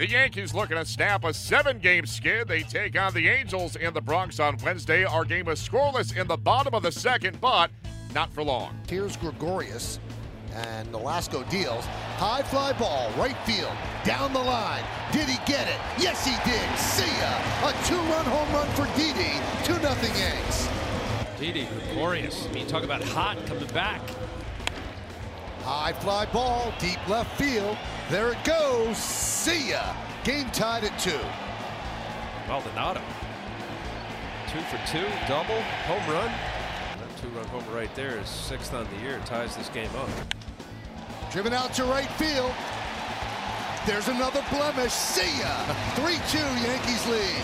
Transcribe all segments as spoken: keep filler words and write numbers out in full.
The Yankees looking to snap a seven-game skid. They take on the Angels in the Bronx on Wednesday. Our game is scoreless in the bottom of the second, but not for long. Here's Gregorius, and Nolasco deals. High fly ball, right field, down the line. Did he get it? Yes, he did. See ya! A two-run home run for Didi. two nothing Yanks. Didi, Gregorius. I mean, talk about hot coming back. High fly ball, deep left field. There it goes. See ya. Game tied at two. Maldonado. Two for two, double, home run. That two-run homer right there is sixth on the year. Ties this game up. Driven out to right field. There's another blemish. See ya. three two Yankees lead.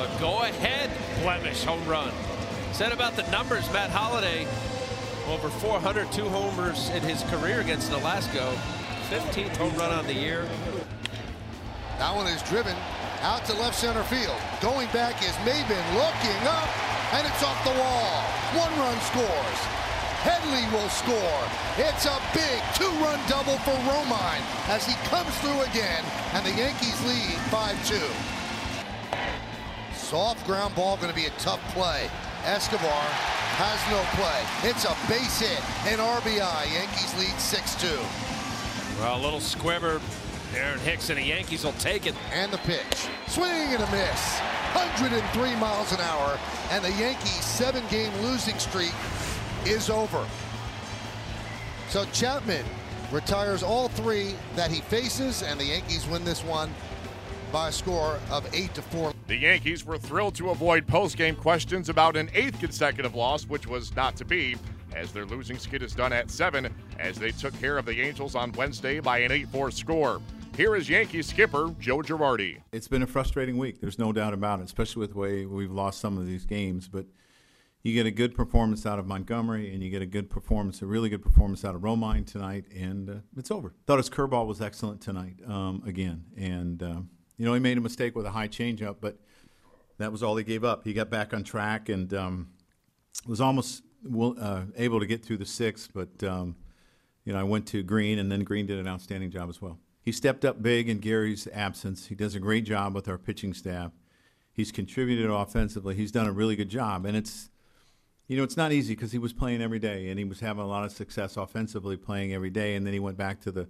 A go-ahead blemish home run. Said about the numbers, Matt Holliday. Over four hundred, two homers in his career against Nolasco. fifteenth home run on the year. That one is driven out to left center field. Going back is Maybin, looking up, and it's off the wall. One run scores. Headley will score. It's a big two-run double for Romine as he comes through again, and the Yankees lead five two. Soft ground ball, going to be a tough play. Escobar has no play. It's a base hit, an R B I. Yankees lead six two. Well, a little squibber. Aaron Hicks and the Yankees will take it. And the pitch. Swing and a miss. one oh three miles an hour. And the Yankees' seven-game losing streak is over. So Chapman retires all three that he faces, and the Yankees win this one by a score of eight to four. The Yankees were thrilled to avoid post-game questions about an eighth consecutive loss, which was not to be, as their losing skid is done at seven, as they took care of the Angels on Wednesday by an eight four score. Here is Yankee skipper Joe Girardi. It's been a frustrating week. There's no doubt about it, especially with the way we've lost some of these games. But you get a good performance out of Montgomery, and you get a good performance, a really good performance out of Romine tonight, and uh, it's over. Thought his curveball was excellent tonight um, again, and uh, you know, he made a mistake with a high changeup, but that was all he gave up. He got back on track and um, was almost uh, able to get through the sixth, but um, you know, I went to Green, and then Green did an outstanding job as well. He stepped up big in Gary's absence. He does a great job with our pitching staff. He's contributed offensively. He's done a really good job, and it's, you know, it's not easy because he was playing every day, and he was having a lot of success offensively playing every day, and then he went back to the,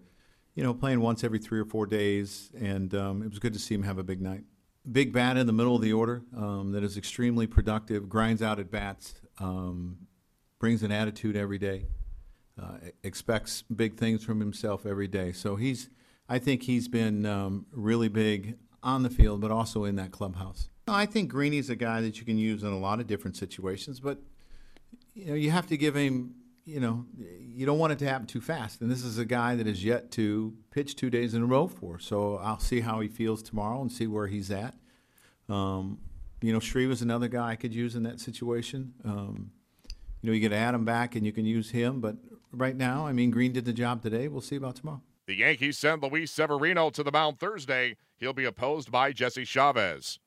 you know, playing once every three or four days, and um, it was good to see him have a big night. Big bat in the middle of the order um, that is extremely productive, grinds out at bats, um, brings an attitude every day, uh, expects big things from himself every day. So he's, I think he's been um, really big on the field, but also in that clubhouse. I think Greeny's a guy that you can use in a lot of different situations, but you know, you have to give him, you know, you don't want it to happen too fast. And this is a guy that is yet to pitch two days in a row for. So I'll see how he feels tomorrow and see where he's at. Um, you know, Shreve was another guy I could use in that situation. Um, you know, you get Adam back and you can use him. But right now, I mean, Green did the job today. We'll see about tomorrow. The Yankees send Luis Severino to the mound Thursday. He'll be opposed by Jesse Chavez.